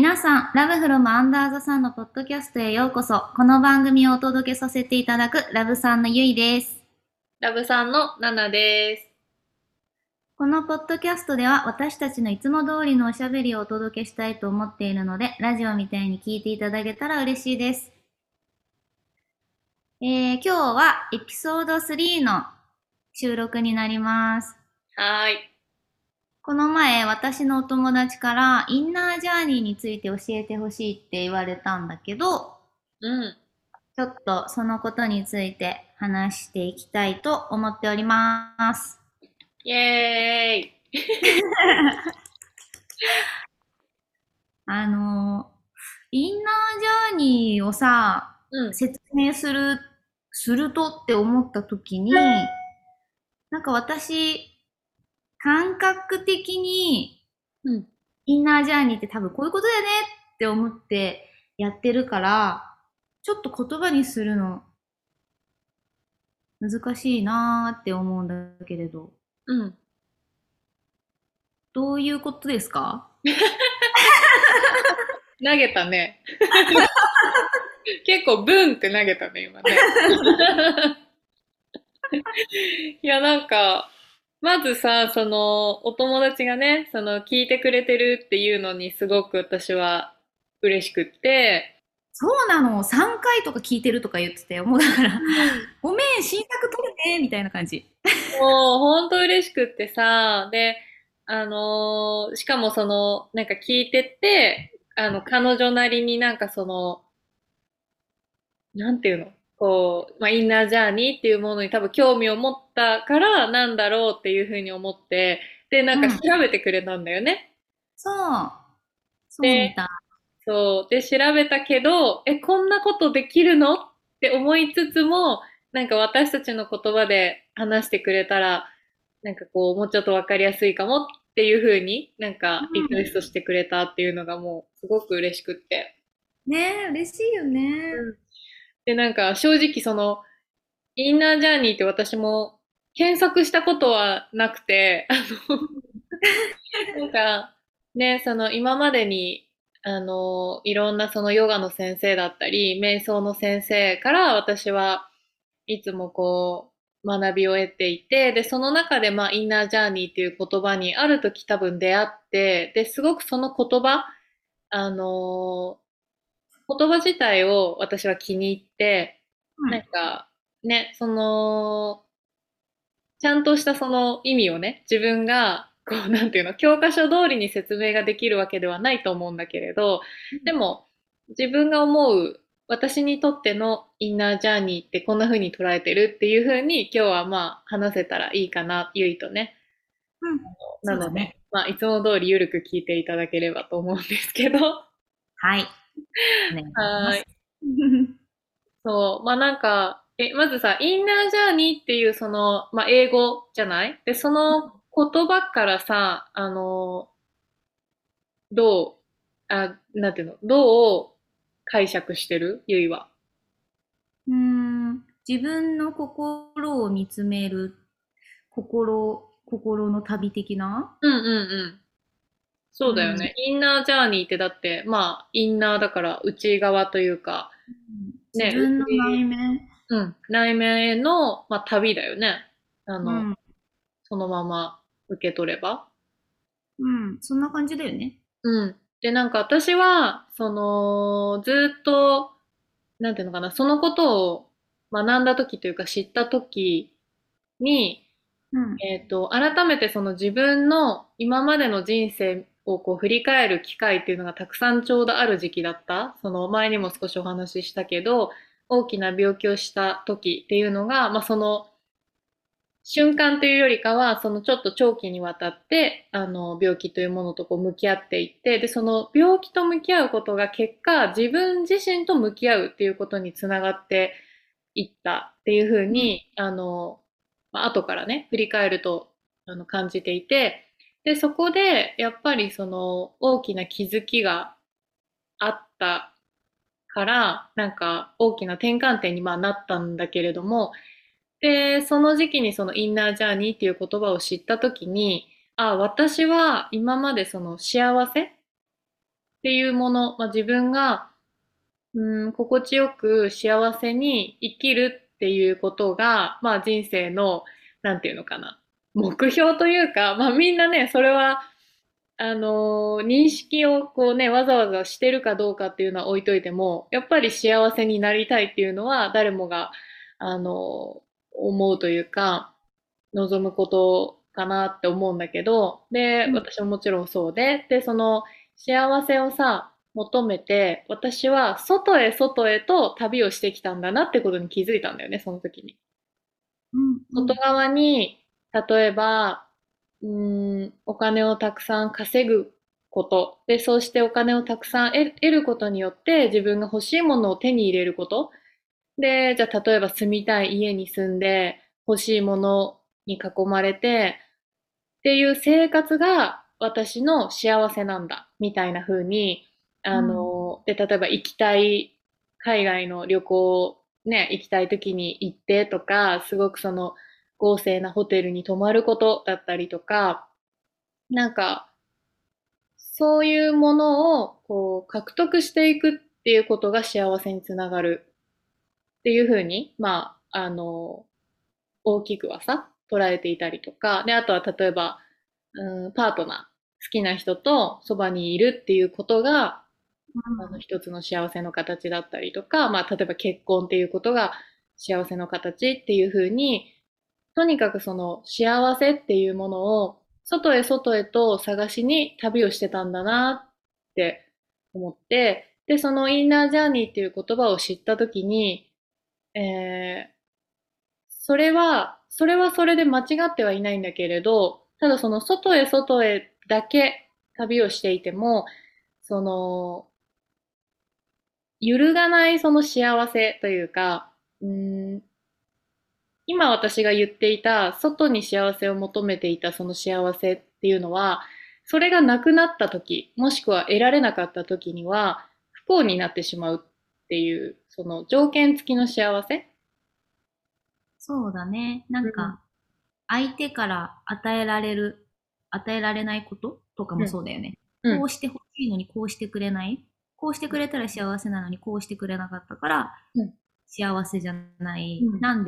皆さん、ラブフロムアンダーザさんのポッドキャストへようこそ。この番組をお届けさせていただくラブさんのゆいです。ラブさんのナナです。このポッドキャストでは私たちのいつも通りのおしゃべりをお届けしたいと思っているので、ラジオみたいに聞いていただけたら嬉しいです。今日はエピソード3の収録になります。はい。この前、私のお友達からインナージャーニーについて教えてほしいって言われたんだけど、ちょっとそのことについて話していきたいと思っております。イエーイインナージャーニーをさ、説明するとって思った時に、なんか私、感覚的に、インナージャーニーって多分こういうことだよねって思ってやってるから、ちょっと言葉にするの難しいなーって思うんだけれど。どういうことですか？投げたね。結構ブンって投げたね、今ね。いや、なんか、まずさ、そのお友達がね、その聞いてくれてるっていうのにすごく私は嬉しくって。そうなの、3回とか聞いてるとか言ってて、もうだからごめん、新作撮るねみたいな感じ。もうほんと嬉しくってさ、で、しかもそのなんか聞いてって、彼女なりになんかそのなんていうの、こう、インナージャーニーっていうものに多分興味を持ったからなんだろうっていうふうに思って、で、なんか調べてくれたんだよね。そう見た。そう。で、調べたけど、こんなことできるのって思いつつも、なんか私たちの言葉で話してくれたら、なんかこう、もうちょっとわかりやすいかもっていうふうに、なんかリクエストしてくれたっていうのがもうすごく嬉しくって。ねえ、嬉しいよね。で、なんか正直そのインナージャーニーって私も検索したことはなくて、なんかね、その今までにいろんなそのヨガの先生だったり瞑想の先生から私はいつもこう学びを得ていて、で、その中でインナージャーニーっていう言葉にある時多分出会って、で、すごくその言葉言葉自体を私は気に入って、なんかね、その、ちゃんとしたその意味をね、自分が、こう、なんていうの、教科書通りに説明ができるわけではないと思うんだけれど、でも、自分が思う、私にとってのインナージャーニーってこんな風に捉えてるっていう風に、今日は話せたらいいかな、ゆいとね。なので、いつも通りゆるく聞いていただければと思うんですけど。はい。はい。そう、なんか、まずさ、インナージャーニーっていうその、英語じゃない？で、その言葉からさ、なんていうの、どう解釈してる？ゆいは。自分の心を見つめる、心の旅的な？そうだよね。インナージャーニーってだって、インナーだから内側というか、ね、自分の内面。内面への、旅だよね。そのまま受け取れば。そんな感じだよね。で、なんか私は、その、ずっと、なんていうのかな、そのことを学んだ時というか知った時に、改めてその自分の今までの人生、をこう振り返る機会っていうのがたくさんちょうどある時期だった。その前にも少しお話ししたけど、大きな病気をした時っていうのが、その瞬間というよりかは、そのちょっと長期にわたって、病気というものとこう向き合っていって、で、その病気と向き合うことが結果、自分自身と向き合うっていうことにつながっていったっていうふうに、後からね、振り返ると感じていて、で、そこで、やっぱりその大きな気づきがあったから、なんか大きな転換点になったんだけれども、で、その時期にそのインナージャーニーっていう言葉を知った時に、私は今までその幸せっていうもの、自分が心地よく幸せに生きるっていうことが、人生の、なんていうのかな、目標というか、みんなね、それは、認識をこうね、わざわざしてるかどうかっていうのは置いといても、やっぱり幸せになりたいっていうのは誰もが、思うというか、望むことかなって思うんだけど、で、私ももちろんそうで、その幸せをさ、求めて、私は外へ外へと旅をしてきたんだなってことに気づいたんだよね、その時に。外側に、例えば、お金をたくさん稼ぐことで、そうしてお金をたくさん得ることによって自分が欲しいものを手に入れることで、じゃあ例えば住みたい家に住んで欲しいものに囲まれてっていう生活が私の幸せなんだみたいな風にで、例えば行きたい海外の旅行ね、行きたい時に行ってとか、すごくその豪勢なホテルに泊まることだったりとか、なんか、そういうものをこう獲得していくっていうことが幸せにつながるっていうふうに、大きくはさ、捉えていたりとか、で、あとは例えば、パートナー、好きな人とそばにいるっていうことが、一つの幸せの形だったりとか、例えば結婚っていうことが幸せの形っていうふうに、とにかくその幸せっていうものを外へ外へと探しに旅をしてたんだなって思って、で、そのインナージャーニーっていう言葉を知った時に、それはそれで間違ってはいないんだけれど、ただその外へ外へだけ旅をしていても、その揺るがないその幸せというか、今私が言っていた、外に幸せを求めていたその幸せっていうのは、それがなくなった時、もしくは得られなかった時には、不幸になってしまうっていう、その条件付きの幸せ。そうだね。なんか、相手から与えられる、与えられないこととかもそうだよね。こうしてほしいのにこうしてくれない。こうしてくれたら幸せなのにこうしてくれなかったから、幸せじゃない。なん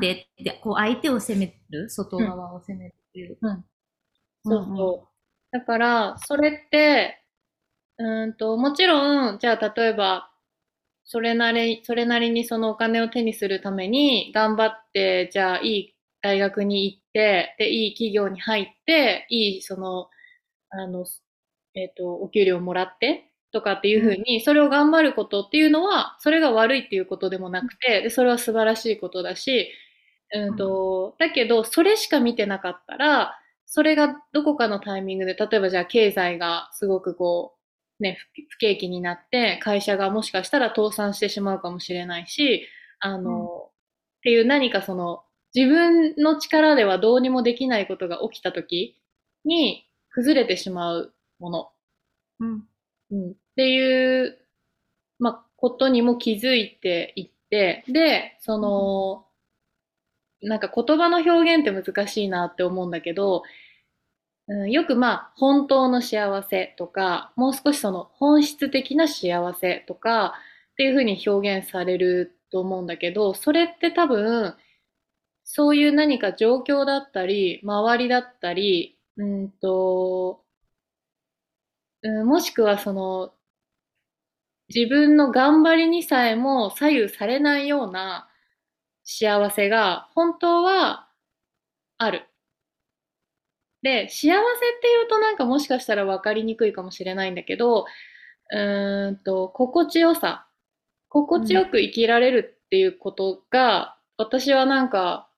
でってこう相手を責める、外側を責めるっていう。だからそれってもちろん、じゃあ例えばそれなりにそのお金を手にするために頑張って、じゃあいい大学に行って、でいい企業に入って、いいそのお給料もらってとかっていう風に、それを頑張ることっていうのは、それが悪いっていうことでもなくて、でそれは素晴らしいことだし、だけどそれしか見てなかったら、それがどこかのタイミングで、例えばじゃあ経済がすごくこうね、不景気になって、会社がもしかしたら倒産してしまうかもしれないし、っていう何かその自分の力ではどうにもできないことが起きた時に崩れてしまうもの。っていう、ことにも気づいていって、で、その、なんか言葉の表現って難しいなって思うんだけど、よく本当の幸せとか、もう少しその本質的な幸せとかっていうふうに表現されると思うんだけど、それって多分、そういう何か状況だったり、周りだったり、もしくはその自分の頑張りにさえも左右されないような幸せが本当はある。で、幸せっていうとなんかもしかしたら分かりにくいかもしれないんだけど、心地よく生きられるっていうことが、私はなんか、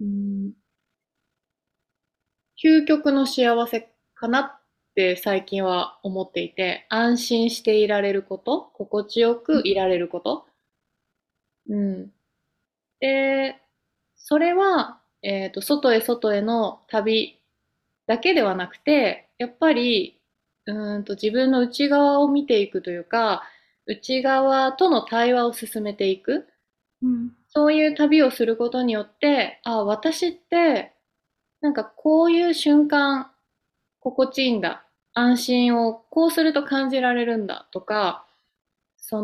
究極の幸せかなって最近は思っていて、安心していられること、心地よくいられること、で、それは、外へ外への旅だけではなくて、やっぱり自分の内側を見ていくというか、内側との対話を進めていく、そういう旅をすることによって、私ってなんかこういう瞬間心地いいんだ安心をこうすると感じられるんだとか、そ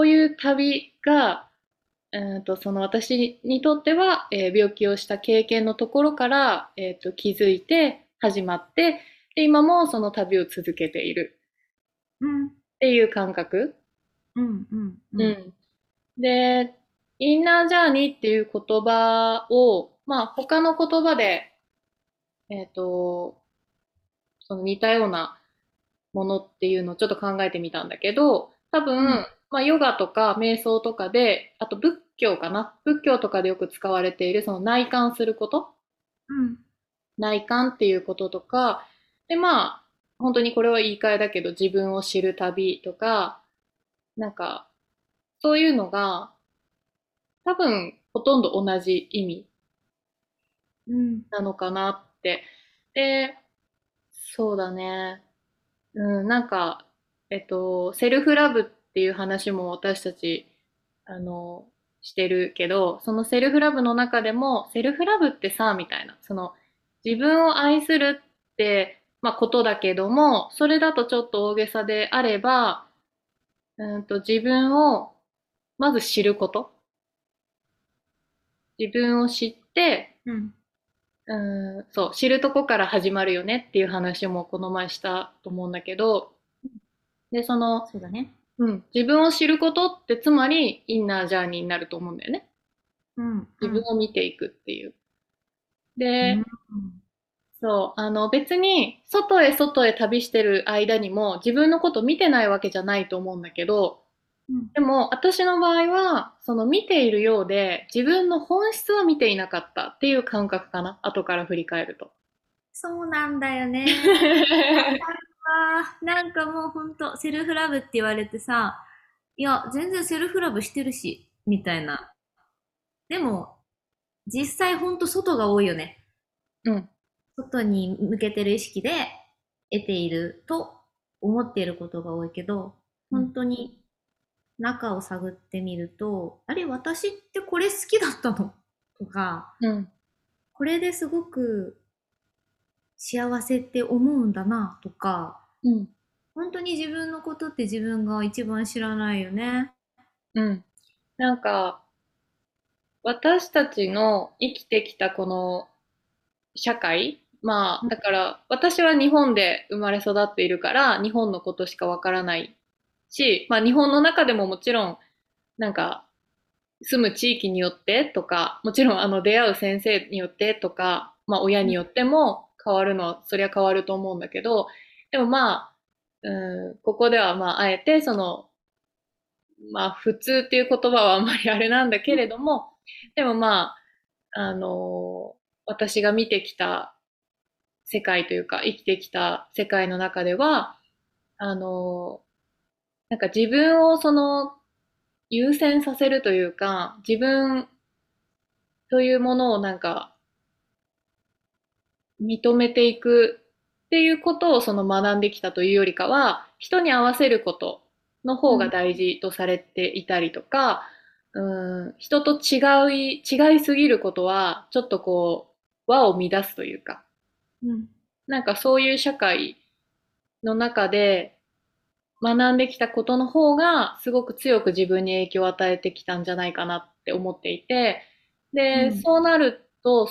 ういう旅が、私にとっては、病気をした経験のところから、気づいて始まって、で今もその旅を続けているうんっていう感覚。うんうんううんん。で、インナージャーニーっていう言葉を、まあ他の言葉で、えっと、似たようなものっていうのをちょっと考えてみたんだけど、多分、うんまあヨガとか瞑想とかで、あと仏教かな。仏教とかでよく使われているその内観すること。うん内観っていうこととか、でまあ、本当にこれは言い換えだけど、自分を知る旅とか、なんか、そういうのが、多分、ほとんど同じ意味うんなのかなって。で、そうだね。なんか、セルフラブっていう話も私たち、してるけど、そのセルフラブの中でも、セルフラブってさ、みたいな、自分を愛するって、まあ、ことだけども、それだとちょっと大げさであれば、自分をまず知ること。自分を知って、うん知るとこから始まるよねっていう話もこの前したと思うんだけど、で、そうだね。自分を知ることって、つまりインナージャーニーになると思うんだよね。うんう自分んを見ていくっていう。うで、ん別に外へ外へ旅してる間にも自分のこと見てないわけじゃないと思うんだけど、うんでも私の場合は見ているようで自分の本質は見ていなかったっていう感覚かな、後から振り返ると。そうなんだよね。わかるわ。なんかもうほんと、セルフラブって言われてさ、いや、全然セルフラブしてるし、みたいな。でも、実際ほんと外が多いよね。うん外に向けてる意識で得ていると思っていることが多いけど、う本ん当に中を探ってみると、あれ、私ってこれ好きだったのとか、うんこれですごく幸せって思うんだなとか、うん本当に自分のことって自分が一番知らないよね。うんなんか私たちの生きてきたこの社会、まあだから私は日本で生まれ育っているから日本のことしかわからないし、まあ日本の中でももちろんなんか住む地域によってとか、もちろん出会う先生によってとか、まあ親によっても変わるのは、そりゃ変わると思うんだけど、でもまあ、ここではまああえてまあ普通っていう言葉はあんまりあれなんだけれども、でもまあ、私が見てきた世界というか、生きてきた世界の中では、あのなんか自分を優先させるというか、自分というものをなんか認めていくっていうことを学んできたというよりかは、人に合わせることのう方がん、大事とされていたりとか、人と違いすぎることはちょっとこう和を乱すというか、うん、なんかそういう社会の中で学んできたことの方がすごく強く自分に影響を与えてきたんじゃないかなって思っていて、うで、ん、そうなると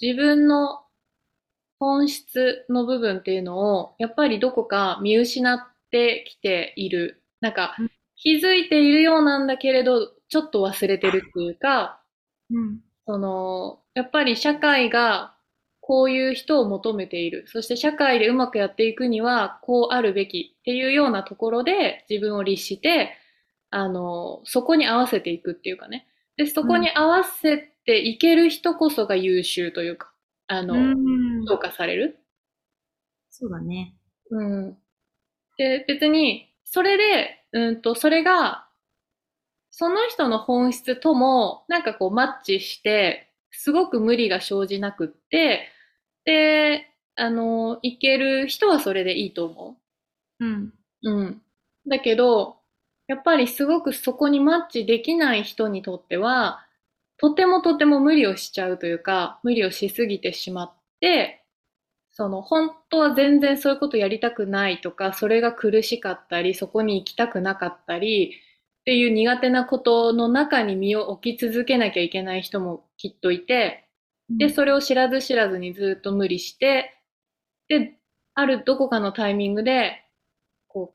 自分の本質の部分っていうのをやっぱりどこか見失ってきている。なんかうん、気づいているようなんだけれど、ちょっと忘れてるっていうか、うん、やっぱり社会がこういう人を求めている。そして社会でうまくやっていくにはこうあるべきっていうようなところで自分を律して、そこに合わせていくっていうかね。で、そうこにん、合わせていける人こそが優秀というか、あうの、評ん価される。そうだね。うん。で、別に、それで、それが、その人の本質とも、なんかこうマッチして、すごく無理が生じなくって、で、いける人はそれでいいと思うん、う。だけど、やっぱりすごくそこにマッチできない人にとっては、とてもとても無理をしちゃうというか、無理をしすぎてしまって、その本当は全然そういうことやりたくないとか、それが苦しかったり、そこに行きたくなかったりっていう苦手なことの中に身を置き続けなきゃいけない人もきっといて、で、それを知らず知らずにずっと無理して、で、あるどこかのタイミングでこう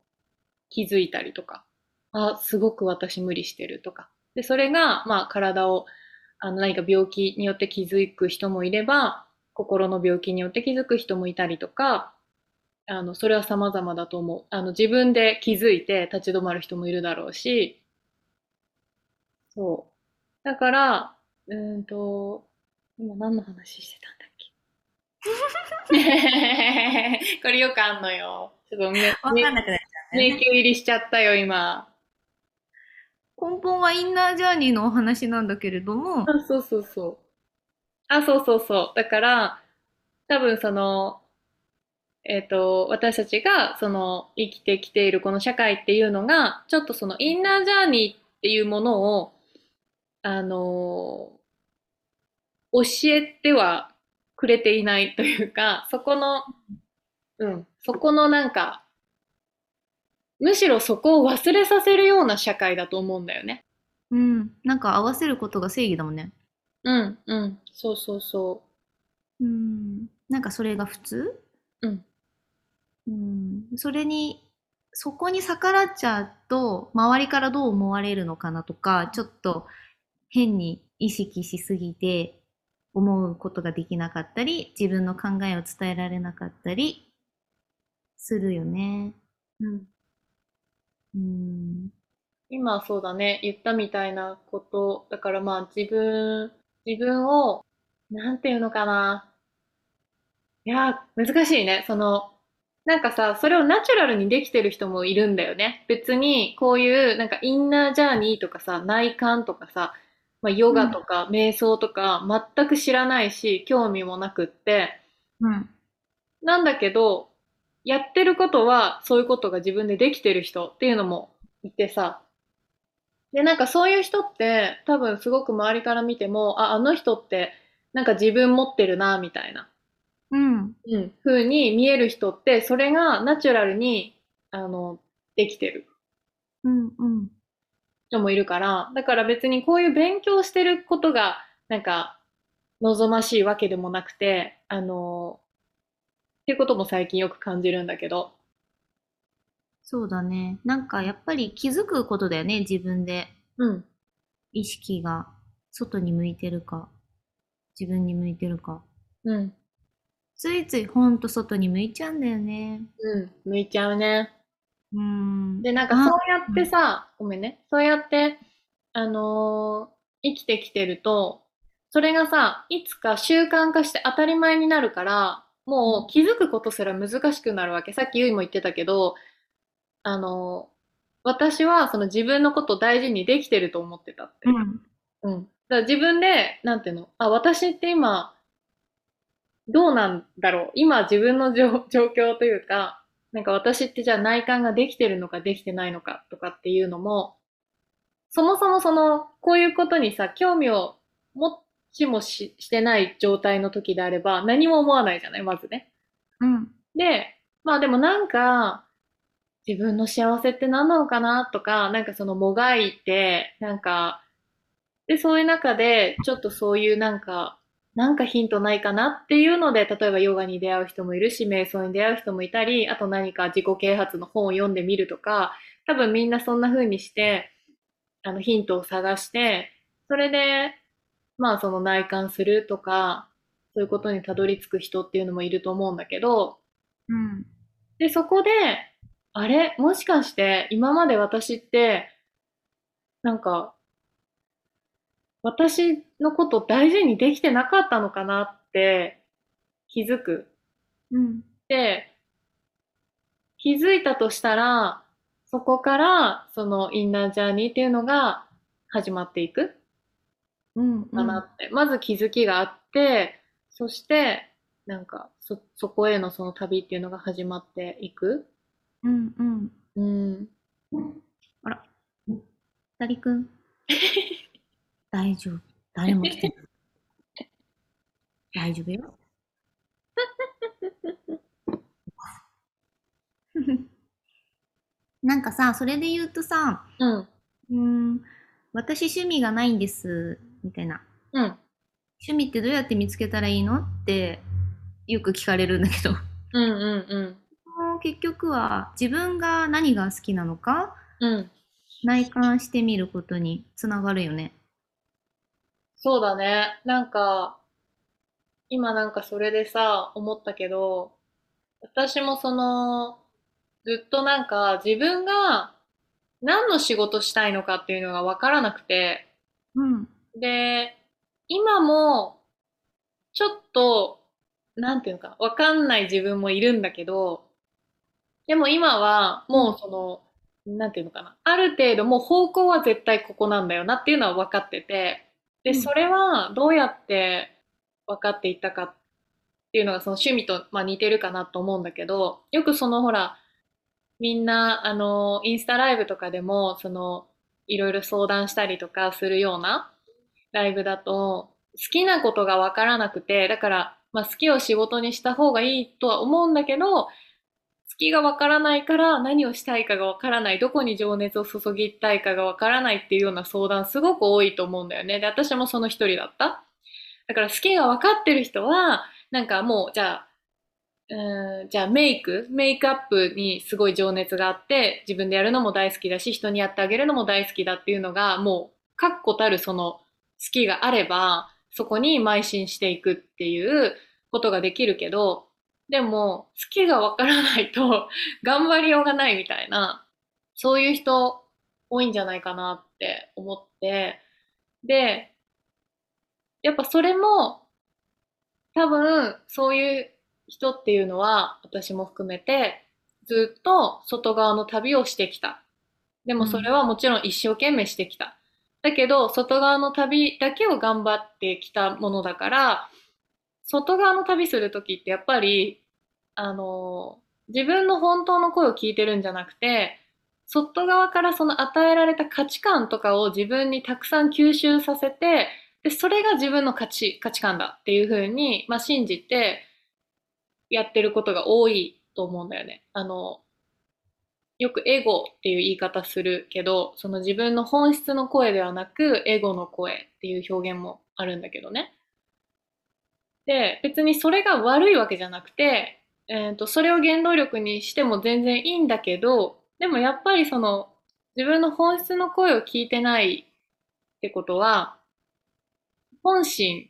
気づいたりとか、あ、すごく私無理してるとか。で、それがまあ体を何か病気によって気づく人もいれば、心の病気によって気づく人もいたりとか、それは様々だと思う。自分で気づいて立ち止まる人もいるだろうし、そう。だから、今何の話してたんだっけこれよくあんのよ。ちょっとわかんなくなっちゃうね。迷宮入りしちゃったよ、今。根本はインナージャーニーのお話なんだけれども。あ、そうそうそう。あ、そうそうそう。だから、多分私たちが生きてきているこの社会っていうのが、ちょっとそのインナージャーニーっていうものを、教えてはくれていないというか、そこのなんか、むしろそこを忘れさせるような社会だと思うんだよね。うん、なんか合わせることが正義だもんね。そうそうそう。なんかそれが普通？うん。そこに逆らっちゃうと、周りからどう思われるのかなとか、ちょっと変に意識しすぎて思うことができなかったり、自分の考えを伝えられなかったりするよね。うん。今そうだね、言ったみたいなこと。だからまあ自分を、なんていうのかな。いやー、難しいね。なんかさ、それをナチュラルにできてる人もいるんだよね。別に、こういう、なんかインナージャーニーとかさ、内観とかさ、まあ、ヨガとか瞑想とか、全く知らないし、興味もなくって。うん。なんだけど、やってることは、そういうことが自分でできてる人っていうのもいてさ、で、なんかそういう人って多分すごく周りから見ても、あの人ってなんか自分持ってるな、みたいな、風に見える人って、それがナチュラルに、できてる。人もいるから、だから別にこういう勉強してることが、なんか、望ましいわけでもなくて、っていうことも最近よく感じるんだけど。そうだね。なんかやっぱり気づくことだよね、自分で。うん。意識が外に向いてるか、自分に向いてるか。うん。ついついほんと外に向いちゃうんだよね。向いちゃうね。で、なんかそうやってさ、ごめんね。そうやって、生きてきてると、それがさ、いつか習慣化して当たり前になるから、もう気づくことすら難しくなるわけ。さっきゆいも言ってたけど、私はその自分のことを大事にできてると思ってたって。だから自分で、なんていうの、私って今、どうなんだろう。今自分の状況というか、なんか私ってじゃあ内観ができてるのかできてないのかとかっていうのも、そもそもこういうことにさ、興味を持ちもしてない状態の時であれば、何も思わないじゃない、まずね。で、まあでもなんか、自分の幸せって何なのかなとか、なんかもがいて、なんか、で、そういう中で、ちょっとそういうなんかヒントないかなっていうので、例えばヨガに出会う人もいるし、瞑想に出会う人もいたり、あと何か自己啓発の本を読んでみるとか、多分みんなそんな風にして、ヒントを探して、それで、まあ内観するとか、そういうことにたどり着く人っていうのもいると思うんだけど、で、そこで、あれ？もしかして、今まで私って、なんか、私のこと大事にできてなかったのかなって気づく。で、気づいたとしたら、そこから、インナージャーニーっていうのが始まっていく。かなって。まず気づきがあって、そして、なんか、そこへの旅っていうのが始まっていく。あら、たりくん大丈夫、誰も来てない大丈夫よなんかさ、それで言うとさ、うん。私趣味がないんです、みたいな。うん。趣味ってどうやって見つけたらいいのってよく聞かれるんだけど。うんうんうん。結局は自分が何が好きなのか、うん。内観してみることにつながるよね。そうだね。なんか、今なんかそれでさ、思ったけど、私もずっとなんか自分が何の仕事したいのかっていうのがわからなくて、うん。で、今もちょっと、なんていうのか、わかんない自分もいるんだけど、でも今はもうなんていうのかな、ある程度もう方向は絶対ここなんだよなっていうのは分かってて、で、それはどうやって分かっていったかっていうのがその趣味と、まあ、似てるかなと思うんだけど、よくほら、みんなインスタライブとかでもいろいろ相談したりとかするようなライブだと、好きなことが分からなくて、だから、まあ、好きを仕事にした方がいいとは思うんだけど、好きがわからないから何をしたいかがわからない、どこに情熱を注ぎたいかがわからないっていうような相談すごく多いと思うんだよね。で、私もその一人だった。だから好きがわかってる人は、なんかもう、じゃあメイクアップにすごい情熱があって、自分でやるのも大好きだし、人にやってあげるのも大好きだっていうのが、もう確固たる好きがあれば、そこに邁進していくっていうことができるけど、でも、好きがわからないと頑張りようがないみたいな、そういう人多いんじゃないかなって思って、で、やっぱそれも多分そういう人っていうのは私も含めてずっと外側の旅をしてきた。でもそれはもちろん一生懸命してきた。だけど外側の旅だけを頑張ってきたものだから、外側の旅するときってやっぱり、自分の本当の声を聞いてるんじゃなくて、外側から与えられた価値観とかを自分にたくさん吸収させて、で、それが自分の価値観だっていう風に、まあ、信じてやってることが多いと思うんだよね。よくエゴっていう言い方するけど、自分の本質の声ではなく、エゴの声っていう表現もあるんだけどね。で、別にそれが悪いわけじゃなくて、それを原動力にしても全然いいんだけど、でもやっぱり自分の本質の声を聞いてないってことは、本心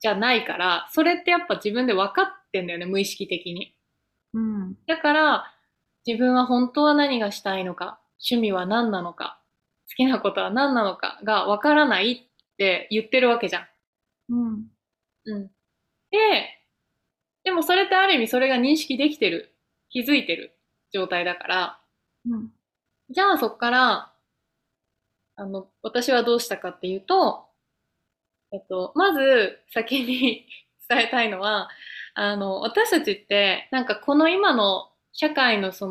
じゃないから、それってやっぱ自分で分かってんだよね、無意識的に。うん。だから、自分は本当は何がしたいのか、趣味は何なのか、好きなことは何なのかが分からないって言ってるわけじゃん。うん。うん。でもそれってある意味それが認識できてる、気づいてる状態だから、うん、じゃあそっから私はどうしたかっていうと、まず先に伝えたいのは、私たちってなんかこの今の社会のス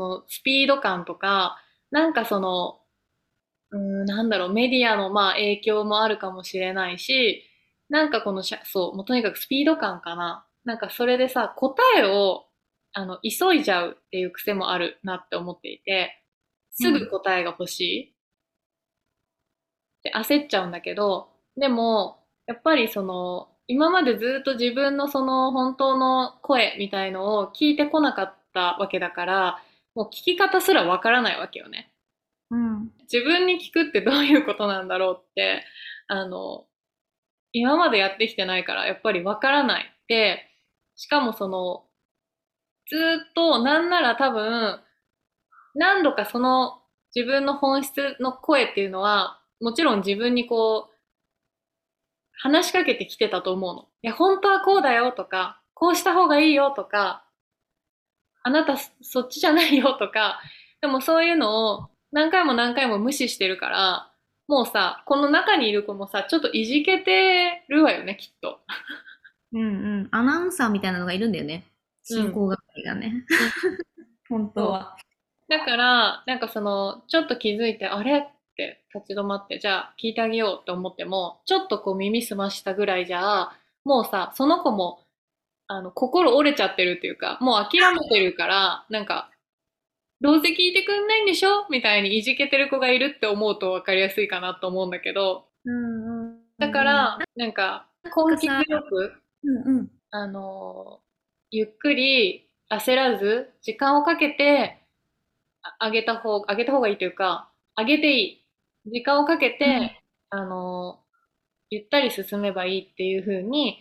ピード感とか、なんかなんだろう、メディアのまあ影響もあるかもしれないし、なんかそう、もうとにかくスピード感かな。なんかそれでさ、答えを、急いじゃうっていう癖もあるなって思っていて、すぐ答えが欲しい。で、焦っちゃうんだけど、でも、やっぱり今までずっと自分の本当の声みたいのを聞いてこなかったわけだから、もう聞き方すらわからないわけよね。うん。自分に聞くってどういうことなんだろうって、今までやってきてないからやっぱりわからないって、しかもずっとなんなら多分何度か自分の本質の声っていうのはもちろん自分にこう話しかけてきてたと思うの。いや本当はこうだよとか、こうした方がいいよとか、あなたそっちじゃないよとか、でもそういうのを何回も何回も無視してるから、もうさ、この中にいる子もさ、ちょっといじけてるわよね、きっと。うんうん。アナウンサーみたいなのがいるんだよね。進行係がね。うん、本当は。だから、なんかちょっと気づいて、あれって立ち止まって、じゃあ聞いてあげようと思っても、ちょっとこう耳すましたぐらいじゃ、もうさ、その子も、心折れちゃってるっていうか、もう諦めてるから、なんか、どうせ聞いてくんないんでしょみたいにいじけてる子がいるって思うと分かりやすいかなと思うんだけど、だから、なんか、根気強く、ゆっくり焦らず、時間をかけて、あげた方がいいというか、あげていい。時間をかけて、ゆったり進めばいいっていう風に、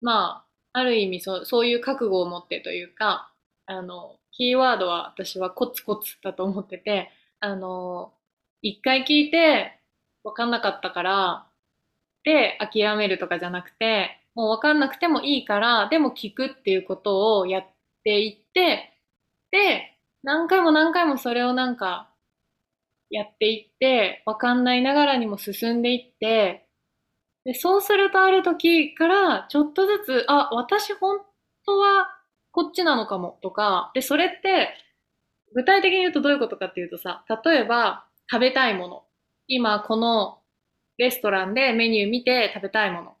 まあ、ある意味そういう覚悟を持ってというか、キーワードは私はコツコツだと思ってて、一回聞いて分かんなかったから、で、諦めるとかじゃなくて、もう分かんなくてもいいから、でも聞くっていうことをやっていって、で、何回も何回もそれをなんか、やっていって、わかんないながらにも進んでいって、で、そうするとある時から、ちょっとずつ、あ、私本当はこっちなのかも、とか、で、それって、具体的に言うとどういうことかっていうとさ、例えば、食べたいもの。今、このレストランでメニュー見て食べたいもの。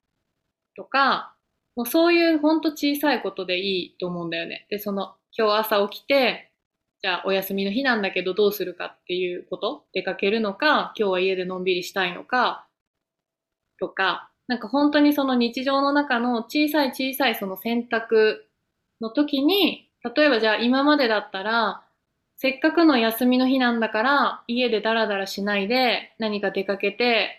とか、もうそういう本当小さいことでいいと思うんだよね。で、今日朝起きて、じゃあお休みの日なんだけどどうするかっていうこと、出かけるのか、今日は家でのんびりしたいのか、とか、なんか本当にその日常の中の小さいその選択の時に、例えばじゃあ今までだったら、せっかくの休みの日なんだから、家でダラダラしないで何か出かけて、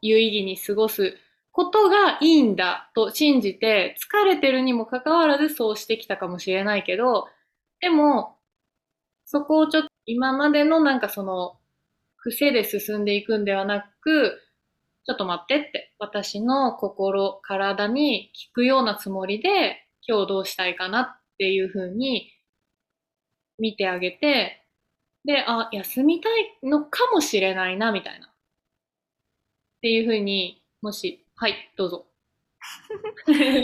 有意義に過ごすことがいいんだと信じて、疲れてるにもかかわらずそうしてきたかもしれないけど、でも、そこをちょっと今までのなんかその癖で進んでいくんではなく、ちょっと待ってって、私の心、体に聞くようなつもりで、今日どうしたいかなっていうふうに見てあげて、で、あ、休みたいのかもしれないな、みたいな。っていうふうに、もし、はい、どうぞ。前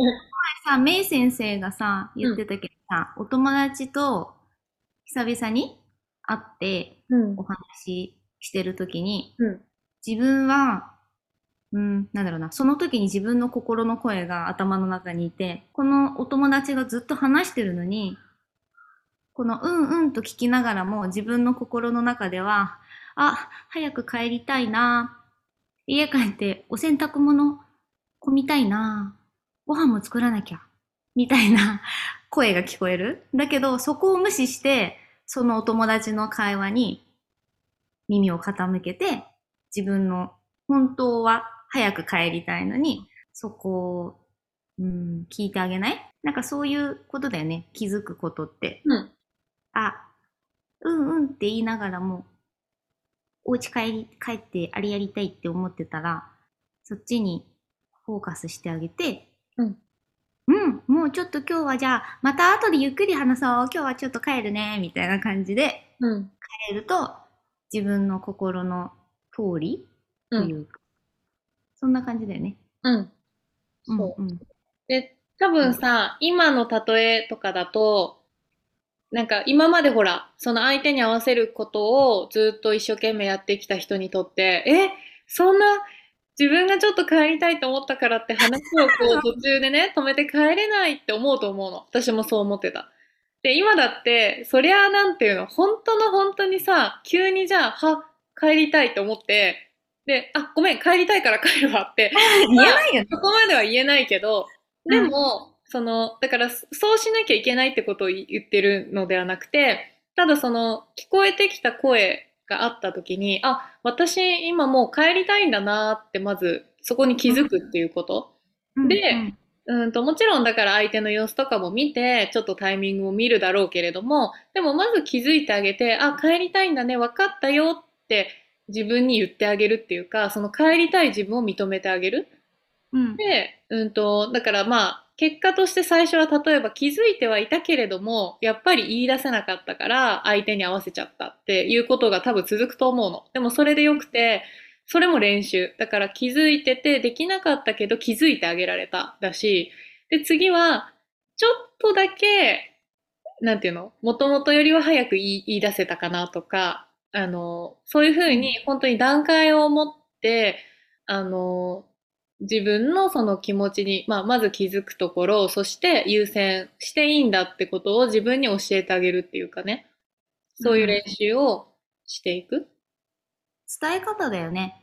さ、メイ先生がさ、言ってたけどさ、お友達と、久々に会ってお話してるときに、自分は、なんだろうな、その時に自分の心の声が頭の中にいて、このお友達がずっと話してるのに、このうんうんと聞きながらも自分の心の中では、あ、早く帰りたいな、家帰ってお洗濯物込みたいな、ご飯も作らなきゃ、みたいな声が聞こえる。だけど、そこを無視して、そのお友達の会話に耳を傾けて、自分の本当は早く帰りたいのに、そこを、聞いてあげない？なんかそういうことだよね。気づくことって。あ、うんうんって言いながらも、お家帰ってあれやりたいって思ってたら、そっちにフォーカスしてあげて、もうちょっと今日はじゃあ、また後でゆっくり話そう。今日はちょっと帰るね。みたいな感じで、帰ると、自分の心の通りというか、そんな感じだよね。で、多分さ、今の例えとかだと、なんか今までほら、その相手に合わせることをずっと一生懸命やってきた人にとって、そんな、自分がちょっと帰りたいと思ったからって話を途中でね、止めて帰れないって思うと思うの。私もそう思ってた。で、今だって、そりゃなんていうの、本当にさ、急にじゃあ、帰りたいと思って、で、あ、ごめん、帰りたいから帰るわって。言えないよね。そこまでは言えないけど、でも、だから、そうしなきゃいけないってことを言ってるのではなくて、ただ聞こえてきた声、があった時に、あ、私今もう帰りたいんだなってまずそこに気づくっていうこと、で、もちろんだから相手の様子とかも見てちょっとタイミングを見るだろうけれども、でもまず気づいてあげて、あ、帰りたいんだね、分かったよって自分に言ってあげるっていうか、その帰りたい自分を認めてあげる、で、だからまあ結果として最初は例えば気づいてはいたけれども、やっぱり言い出せなかったから相手に合わせちゃったっていうことが多分続くと思うの。でもそれでよくて、それも練習。だから気づいててできなかったけど気づいてあげられただし、で次はちょっとだけ、なんていうの？元々よりは早く言い出せたかなとか、そういうふうに本当に段階を持って、自分のその気持ちに、まず気づくところ、そして優先していいんだってことを自分に教えてあげるっていうかね、そういう練習をしていく、伝え方だよね。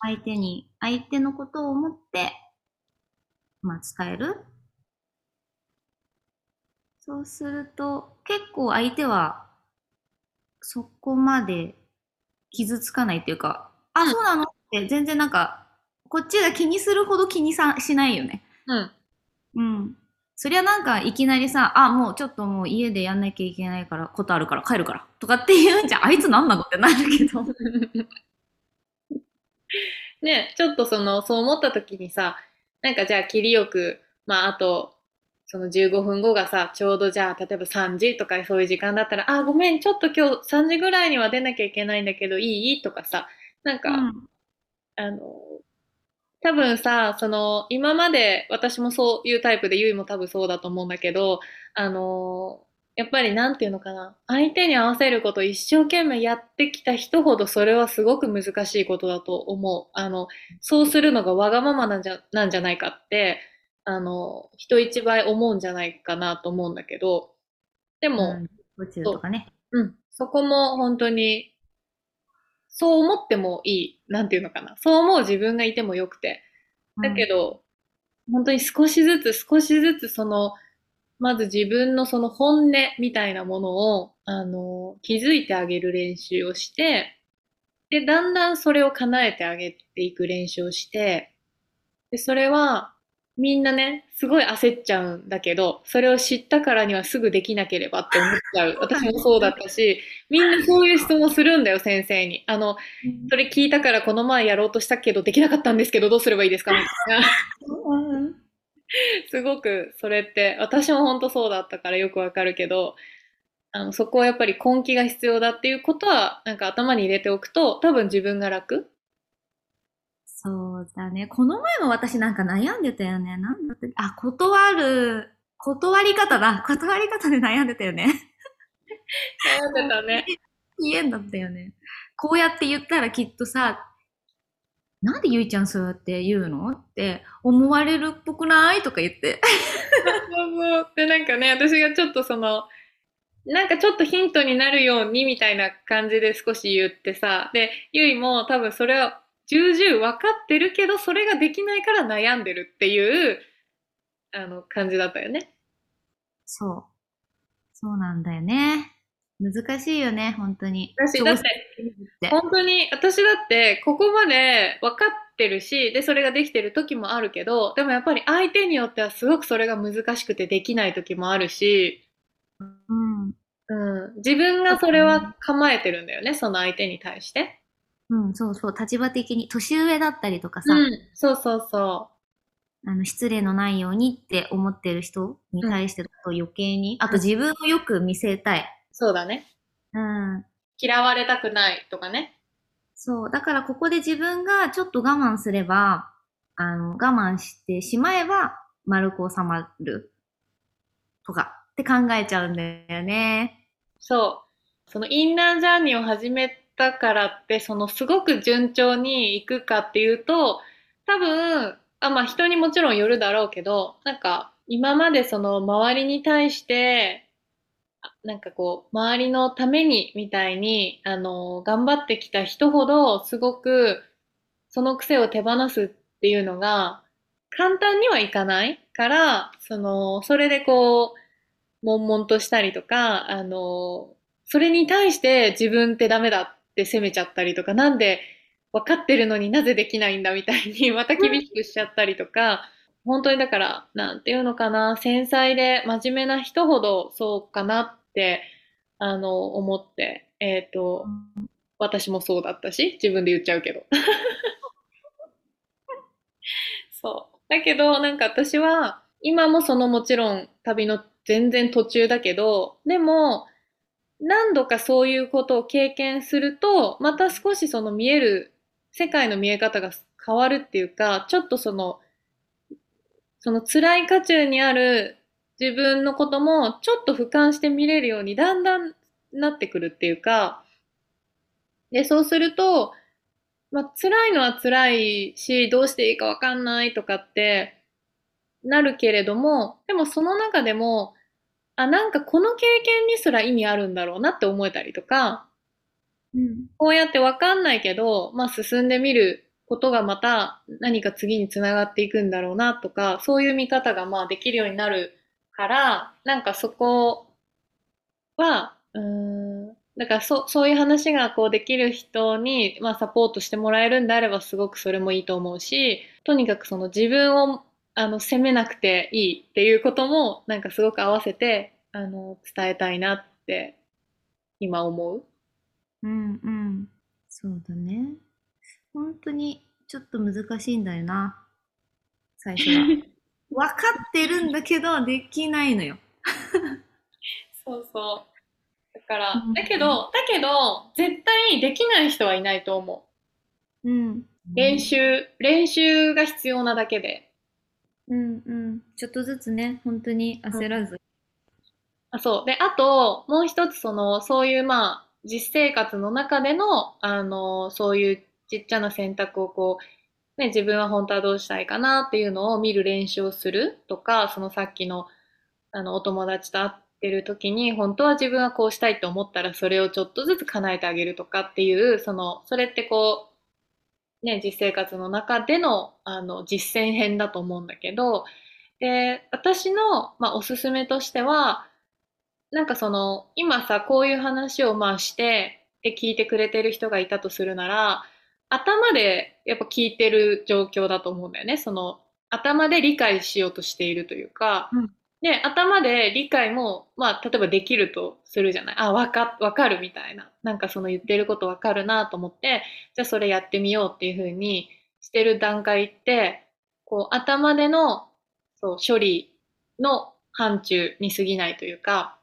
相手に、相手のことを思って、伝える。そうすると、結構相手は、そこまで傷つかないっていうか、あ、そうなのって全然なんか、こっちが気にするほど気にしないよね。そりゃなんかいきなりさ、あ、もうちょっともう家でやんなきゃいけないから、ことあるから帰るから、とかって言うんじゃん。あいつなんなのってなるけど。ね、ちょっとそう思った時にさ、なんかじゃあ切りよく、あと、その15分後がさ、ちょうどじゃあ例えば3時とかそういう時間だったら、あ、ごめん、ちょっと今日3時ぐらいには出なきゃいけないんだけどいい？とかさ、なんか、多分さ、今まで私もそういうタイプで、ゆいも多分そうだと思うんだけど、やっぱりなんていうのかな、相手に合わせることを一生懸命やってきた人ほどそれはすごく難しいことだと思う。そうするのがわがままなんじゃないかって、人一倍思うんじゃないかなと思うんだけど、でも、宇宙とかね。そこも本当に、そう思ってもいい。なんていうのかな。そう思う自分がいてもよくて。だけど、本当に少しずつまず自分のその本音みたいなものを、気づいてあげる練習をして、で、だんだんそれを叶えてあげていく練習をして、で、それは、みんなね、すごい焦っちゃうんだけど、それを知ったからにはすぐできなければって思っちゃう。私もそうだったし、みんなそういう質問するんだよ、先生に。それ聞いたからこの前やろうとしたけど、できなかったんですけど、どうすればいいですかみたいな。すごくそれって、私も本当そうだったからよくわかるけど、そこはやっぱり根気が必要だっていうことは、なんか頭に入れておくと、多分自分が楽。そうだね。この前も私なんか悩んでたよね。なんだったっけ？あ、断り方だ。断り方で悩んでたよね。悩んでたね。言えんだったよね。こうやって言ったらきっとさ、なんでゆいちゃんそうやって言うの？って思われるっぽくない？とか言って。で、なんかね、私がちょっとなんかちょっとヒントになるようにみたいな感じで少し言ってさ、で、ゆいも多分それを、重々分かってるけど、それができないから悩んでるっていう、感じだったよね。そうなんだよね。難しいよね、本当に。だって、本当に、私だって、ここまで分かってるし、で、それができてる時もあるけど、でもやっぱり相手によってはすごくそれが難しくてできない時もあるし、自分がそれは構えてるんだよね、その相手に対して。そうそう、立場的に年上だったりとかさ、失礼のないようにって思ってる人に対してだと余計に、あと自分をよく見せたい。そうだね。嫌われたくないとかね。そう、だからここで自分がちょっと我慢すれば、我慢してしまえば丸く収まるとかって考えちゃうんだよね。そう、そのインナージャーニーを始めてだからってすごく順調にいくかっていうと、多分人にもちろんよるだろうけど、なんか今まで周りに対してなんかこう周りのためにみたいに頑張ってきた人ほどすごくその癖を手放すっていうのが簡単にはいかないから、それでこう悶々としたりとか、それに対して自分ってダメだってで責めちゃったりとか、なんで分かってるのになぜできないんだみたいにまた厳しくしちゃったりとか、本当にだからなんていうのかな、繊細で真面目な人ほどそうかなって思って、私もそうだったし、自分で言っちゃうけどそうだけど、なんか私は今ももちろん旅の全然途中だけど、でも何度かそういうことを経験すると、また少し見える、世界の見え方が変わるっていうか、ちょっとその辛い渦中にある自分のこともちょっと俯瞰して見れるようにだんだんなってくるっていうか、で、そうすると、まあ、辛いのは辛いし、どうしていいかわかんないとかってなるけれども、でもその中でも、あ、なんかこの経験にすら意味あるんだろうなって思えたりとか、うん、こうやってわかんないけど、まあ進んでみることがまた何か次につながっていくんだろうなとか、そういう見方がまあできるようになるから、なんかそこは、だからそういう話がこうできる人に、まあ、サポートしてもらえるんであればすごくそれもいいと思うし、とにかくその自分を責めなくていいっていうこともなんかすごく合わせて伝えたいなって今思う。うんうん。そうだね。本当にちょっと難しいんだよな。最初は。分かってるんだけどできないのよ。そうそう。からだけど絶対できない人はいないと思う。うん、練習が必要なだけで。うんうん。ちょっとずつね、本当に焦らず。うん、あ、そう。で、あともう一つそういうまあ実生活の中でのそういうちっちゃな選択をこうね、自分は本当はどうしたいかなっていうのを見る練習をするとか、そのさっきのお友達と会ってる時に本当は自分はこうしたいと思ったらそれをちょっとずつ叶えてあげるとかっていう、それってこうね、実生活の中での実践編だと思うんだけど、で、私の、まあ、おすすめとしては、なんか今さこういう話をまあしてで聞いてくれてる人がいたとするなら、頭でやっぱ聞いてる状況だと思うんだよね。頭で理解しようとしているというか、うん、で、頭で理解も、まあ、例えばできるとするじゃない。あ、わかるみたいな。なんか言ってることわかるなと思って、じゃあそれやってみようっていう風にしてる段階って、こう、頭での、そう、処理の範疇に過ぎないというか。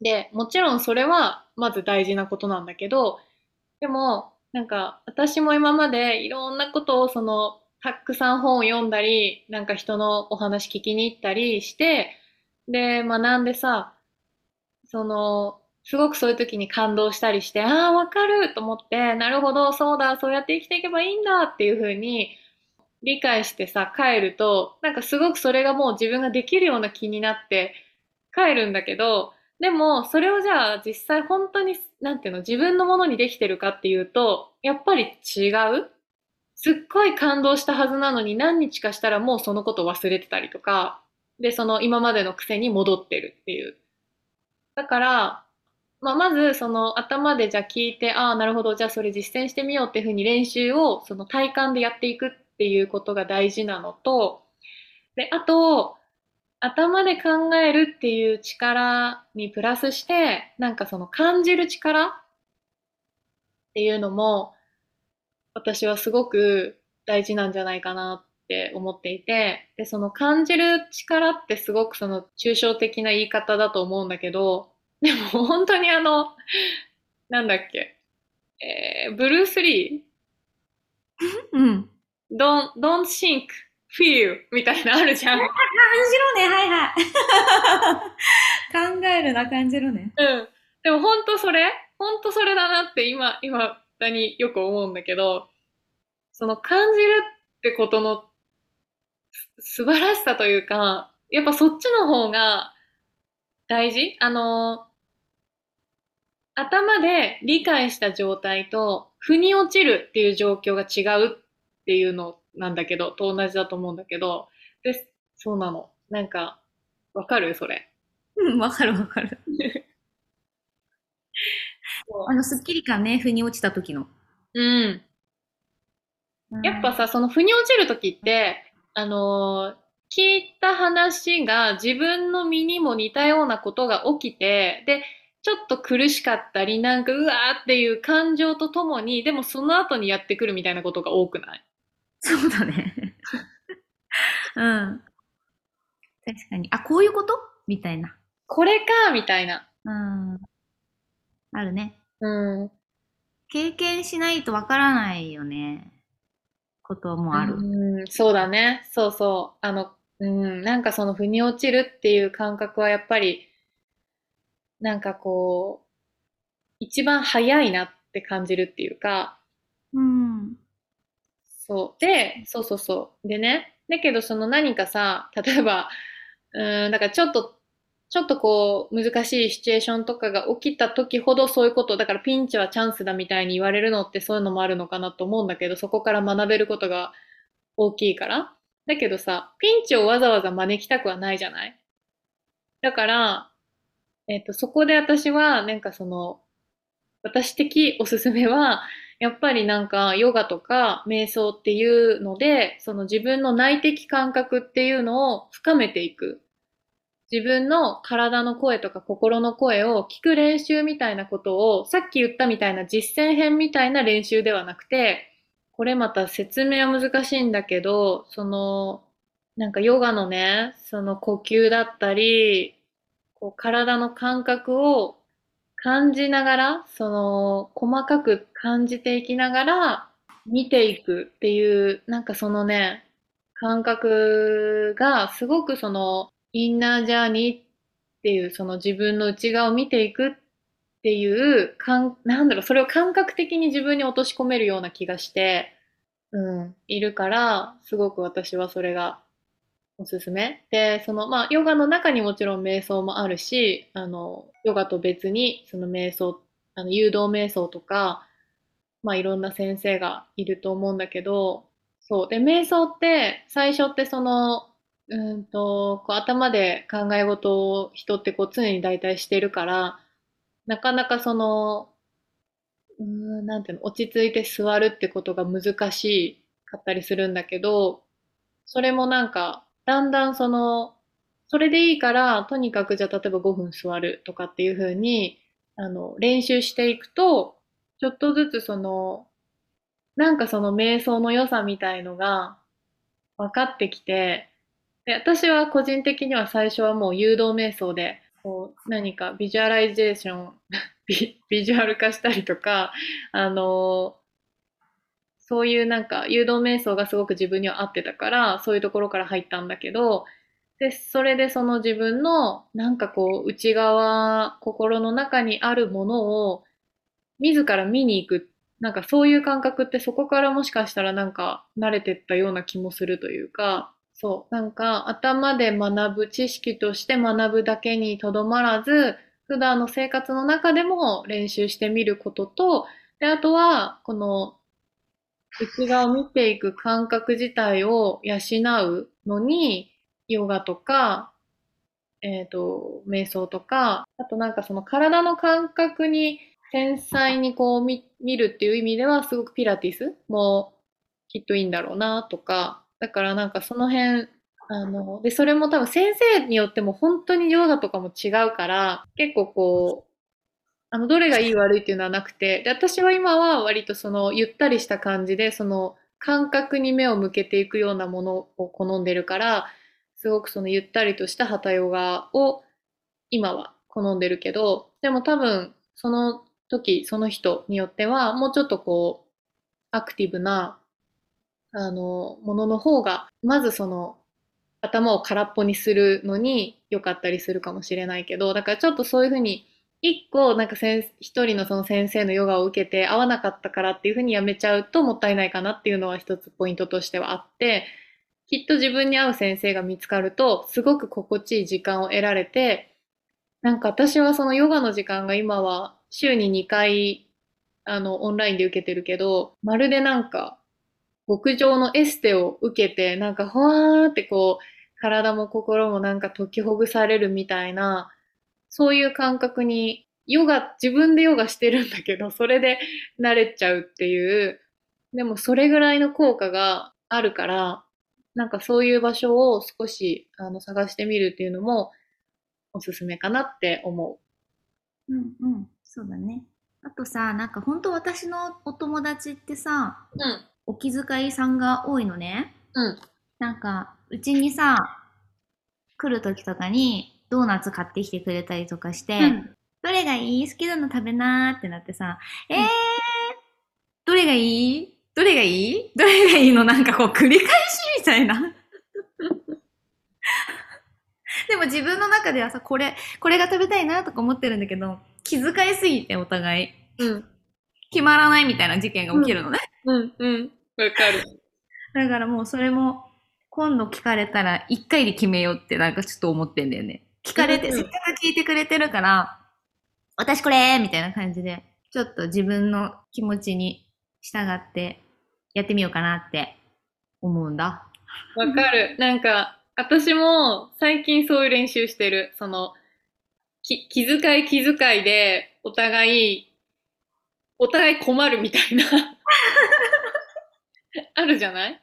で、もちろんそれは、まず大事なことなんだけど、でも、なんか、私も今までいろんなことをたくさん本を読んだり、なんか人のお話聞きに行ったりして、で、学んでさ、すごくそういう時に感動したりして、ああ、わかると思って、なるほど、そうだ、そうやって生きていけばいいんだっていう風に理解してさ、帰ると、なんかすごくそれがもう自分ができるような気になって帰るんだけど、でも、それをじゃあ実際本当に、なんていうの、自分のものにできてるかっていうと、やっぱり違う。すっごい感動したはずなのに何日かしたらもうそのこと忘れてたりとか、で、今までの癖に戻ってるっていう。だから、まあ、まず頭でじゃあ聞いて、ああ、なるほど、じゃあそれ実践してみようっていうふうに練習を体感でやっていくっていうことが大事なのと、で、あと、頭で考えるっていう力にプラスして、なんか感じる力っていうのも、私はすごく大事なんじゃないかなって思っていて、で、感じる力ってすごく抽象的な言い方だと思うんだけど、でも本当になんだっけ、ブルース・リーうん。Don't think, feel みたいなあるじゃん。感じろね、はいはい。考えるな、感じろね。うん。でも本当それだなって今、によく思うんだけど、感じるってことの素晴らしさというか、やっぱそっちの方が大事。頭で理解した状態と腑に落ちるっていう状況が違うっていうのなんだけど、と同じだと思うんだけど、で、そうなの。なんかわかるそれ。うん、わかる。すっきり感ね、腑に落ちた時の。うん。やっぱさ、腑に落ちる時って、聞いた話が自分の身にも似たようなことが起きて、で、ちょっと苦しかったり、なんか、うわーっていう感情とともに、でもその後にやってくるみたいなことが多くない？そうだね。うん。確かに。あ、こういうこと？みたいな。これか、みたいな。うん。あるね。うん。経験しないとわからないよね。こともある。うん、そうだね。そうそう。うん、なんか腑に落ちるっていう感覚はやっぱり、なんかこう、一番早いなって感じるっていうか、うん。そう。で、そうそうそう。でね、だけどその何かさ、例えば、だからちょっとこう、難しいシチュエーションとかが起きた時ほどそういうこと、だからピンチはチャンスだみたいに言われるのってそういうのもあるのかなと思うんだけど、そこから学べることが大きいから。だけどさ、ピンチをわざわざ招きたくはないじゃない。だから、そこで私は、なんかその、私的おすすめは、やっぱりなんかヨガとか瞑想っていうので、その自分の内的感覚っていうのを深めていく。自分の体の声とか心の声を聞く練習みたいなことを、さっき言ったみたいな実践編みたいな練習ではなくて、これまた説明は難しいんだけど、その、なんかヨガのね、その呼吸だったり、こう体の感覚を感じながら、その、細かく感じていきながら、見ていくっていう、なんかそのね、感覚がすごくその、インナージャーニーっていう、その自分の内側を見ていくっていう、なんだろう、それを感覚的に自分に落とし込めるような気がして、いるから、すごく私はそれがおすすめ。で、その、まあ、ヨガの中にもちろん瞑想もあるし、ヨガと別に、その瞑想、誘導瞑想とか、まあ、いろんな先生がいると思うんだけど、そう。で、瞑想って、最初ってその、こう頭で考え事を人ってこう常に大体してるから、なかなかその、なんていうの、落ち着いて座るってことが難しかったりするんだけど、それもなんか、だんだんその、それでいいから、とにかくじゃあ例えば5分座るとかっていう風に、練習していくと、ちょっとずつその、なんかその瞑想の良さみたいのが分かってきて、で、私は個人的には最初はもう誘導瞑想で、こう何かビジュアライゼーション、ビジュアル化したりとか、あの、そういうなんか誘導瞑想がすごく自分には合ってたから、そういうところから入ったんだけど、で、それでその自分のなんかこう内側、心の中にあるものを自ら見に行く、なんかそういう感覚ってそこからもしかしたらなんか慣れてったような気もするというか、そう、なんか頭で学ぶ、知識として学ぶだけにとどまらず、普段の生活の中でも練習してみることと、で、あとは、この内側を見ていく感覚自体を養うのに、ヨガとか、瞑想とか、あとなんかその体の感覚に繊細にこう見るっていう意味では、すごくピラティスもきっといいんだろうなとか、だからなんかその辺、で、それも多分先生によっても本当にヨガとかも違うから、結構こう、どれがいい悪いっていうのはなくて、で、私は今は割とその、ゆったりした感じで、その、感覚に目を向けていくようなものを好んでるから、すごくその、ゆったりとしたハタヨガを今は好んでるけど、でも多分、その時、その人によっては、もうちょっとこう、アクティブな、ものの方が、まずその、頭を空っぽにするのに良かったりするかもしれないけど、だからちょっとそういうふうに、一個、なんか一人のその先生のヨガを受けて合わなかったからっていうふうにやめちゃうともったいないかなっていうのは一つポイントとしてはあって、きっと自分に合う先生が見つかると、すごく心地いい時間を得られて、なんか私はそのヨガの時間が今は週に2回、オンラインで受けてるけど、まるでなんか、極上のエステを受けて、なんか、ほわーってこう、体も心もなんか解きほぐされるみたいな、そういう感覚に、自分でヨガしてるんだけど、それで慣れちゃうっていう、でもそれぐらいの効果があるから、なんかそういう場所を少し、探してみるっていうのもおすすめかなって思そうだね。あとさ、なんか本当私のお友達ってさ、う。お気遣いさんが多いのね。うん、なんか、うちにさ、来る時とかにドーナツ買ってきてくれたりとかして、うん、どれがいい？好きなの食べなーってなってさ、えー、うん。どれがいい？どれがいい？どれがいいの、なんかこう繰り返しみたいな。でも自分の中ではさ、これが食べたいなとか思ってるんだけど、気遣いすぎてお互い、うん。決まらないみたいな事件がう起ん。きるのね。わかる。だからもうそれも今度聞かれたら一回で決めようってなんかちょっと思ってんだよね。聞かれて、せっかく聞いてくれてるから、私これみたいな感じで、ちょっと自分の気持ちに従ってやってみようかなって思うんだ。わかる。なんか私も最近そういう練習してる。その気遣いでお互い困るみたいなあるじゃない？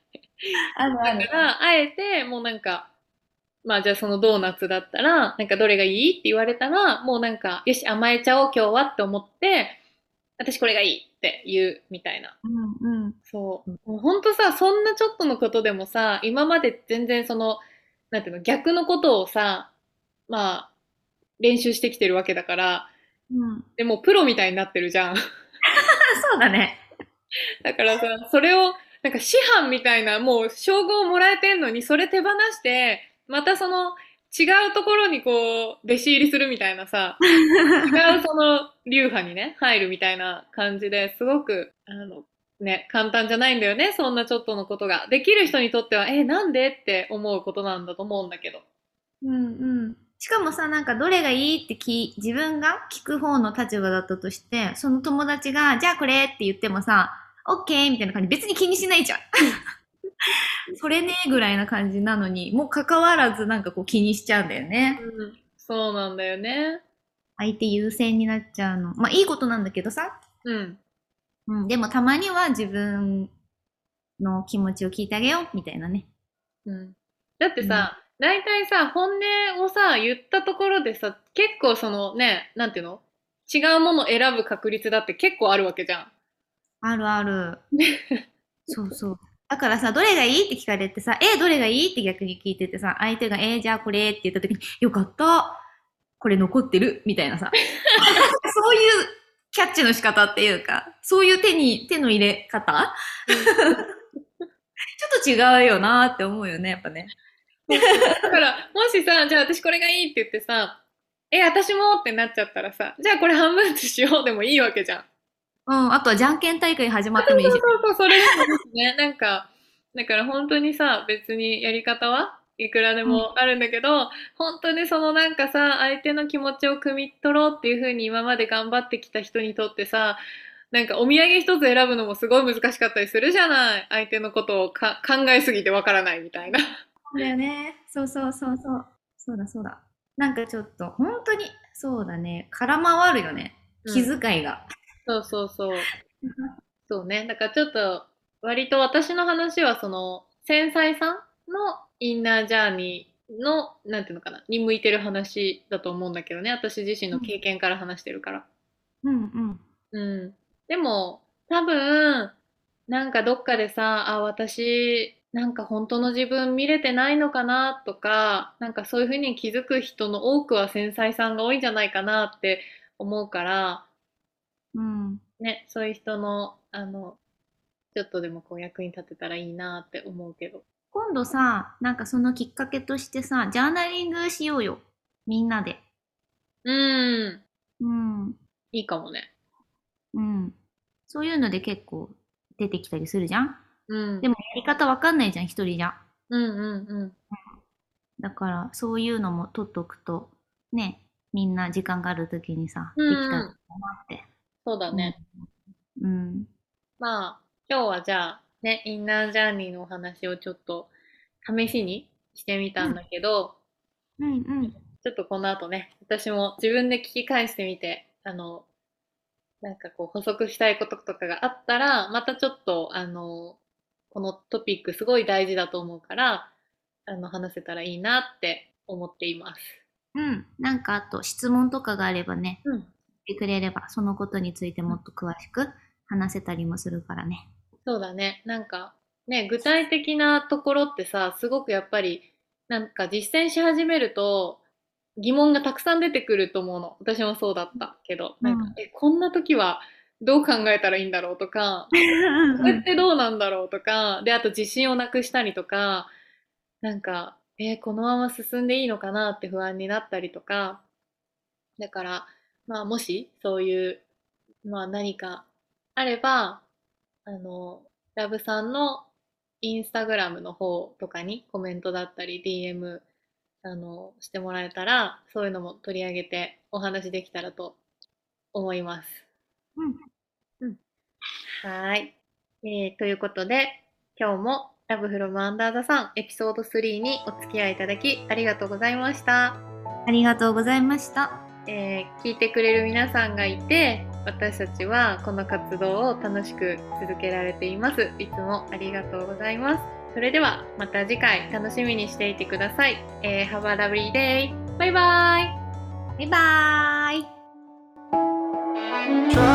だからあえてもうなんかまあじゃあそのドーナツだったらなんかどれがいいって言われたらもうなんかよし甘えちゃおう今日はって思って私これがいいって言うみたいな。うんうん。そう。もうほんとさそんなちょっとのことでもさ今まで全然そのなんていうの逆のことをさまあ練習してきてるわけだから、うん、でもプロみたいになってるじゃん。そうだね。だからさそれをなんか師範みたいなもう称号をもらえてんのにそれ手放してまたその違うところにこう弟子入りするみたいなさ違うその流派にね入るみたいな感じですごくね簡単じゃないんだよね。そんなちょっとのことができる人にとってはなんでって思うことなんだと思うんだけど。うんうん。しかもさなんかどれがいいって自分が聞く方の立場だったとしてその友達がじゃあこれって言ってもさオッケーみたいな感じ別に気にしないじゃんそれねぐらいな感じなのにもう関わらずなんかこう気にしちゃうんだよね、うん、そうなんだよね。相手優先になっちゃうのまあいいことなんだけどさ、うんうん、でもたまには自分の気持ちを聞いてあげようみたいなね、うん、だってさ、うんだいたいさ、本音をさ、言ったところでさ、結構そのね、なんていうの？違うものを選ぶ確率だって結構あるわけじゃん。あるある。そうそう。だからさ、どれがいいって聞かれてさ、どれがいいって逆に聞いててさ、相手が、じゃあこれって言った時に、よかったこれ残ってるみたいなさ。そういうキャッチの仕方っていうか、そういう手の入れ方ちょっと違うよなーって思うよね、やっぱね。だからもしさじゃあ私これがいいって言ってさ私もってなっちゃったらさじゃあこれ半分ずつしようでもいいわけじゃん。うんあとはじゃんけん大会始まってもいいじゃん。そうそれでもですねなんかだから本当にさ別にやり方はいくらでもあるんだけど、うん、本当にそのなんかさ相手の気持ちを汲み取ろうっていう風に今まで頑張ってきた人にとってさなんかお土産一つ選ぶのもすごい難しかったりするじゃない。相手のことを考えすぎてわからないみたいな。だよね。そうそうそうそう。そうだそうだ。なんかちょっと本当にそうだね。空回るよね。気遣いが。うん、そうそうそう。そうね。だからちょっと割と私の話はその繊細さんのインナージャーニーのなんていうのかなに向いてる話だと思うんだけどね。私自身の経験から話してるから。うんうん。うん。でも多分なんかどっかでさ私なんか本当の自分見れてないのかなとか、なんかそういうふうに気づく人の多くは繊細さんが多いんじゃないかなって思うから、うんね、そういう人の、ちょっとでもこう役に立てたらいいなって思うけど。今度さ、なんかそのきっかけとしてさ、ジャーナリングしようよ。みんなで。うん。いいかもね。うん。そういうので結構出てきたりするじゃん。うん、でもやり方わかんないじゃん一人じゃ。だからそういうのも取っとくとねみんな時間があるときにさ、できたらなって。そうだね。うん。まあ今日はじゃあねインナージャーニーのお話をちょっと試しにしてみたんだけど、ちょっとこの後ね私も自分で聞き返してみてなんかこう補足したいこととかがあったらまたちょっとこのトピックすごい大事だと思うから話せたらいいなって思っています。うん、なんかあと質問とかがあればね、言ってくれればそのことについてもっと詳しく話せたりもするからね。そうだね、なんかね具体的なところってさすごくやっぱりなんか実践し始めると疑問がたくさん出てくると思うの。私もそうだったけど、なんかこんな時はどう考えたらいいんだろうとか、これってどうなんだろうとか、で、あと自信をなくしたりとか、なんか、このまま進んでいいのかなって不安になったりとか、だから、まあもしそういう、まあ何かあれば、ラブさんのインスタグラムの方とかにコメントだったり DM してもらえたら、そういうのも取り上げてお話できたらと思います。うん。うん。はい。ということで、今日もラブフロムアンダーザさんエピソード3にお付き合いいただきありがとうございました。ありがとうございました。聞いてくれる皆さんがいて、私たちはこの活動を楽しく続けられています。いつもありがとうございます。それではまた次回楽しみにしていてください。Have a lovely day! バイバーイ！バイバーイ！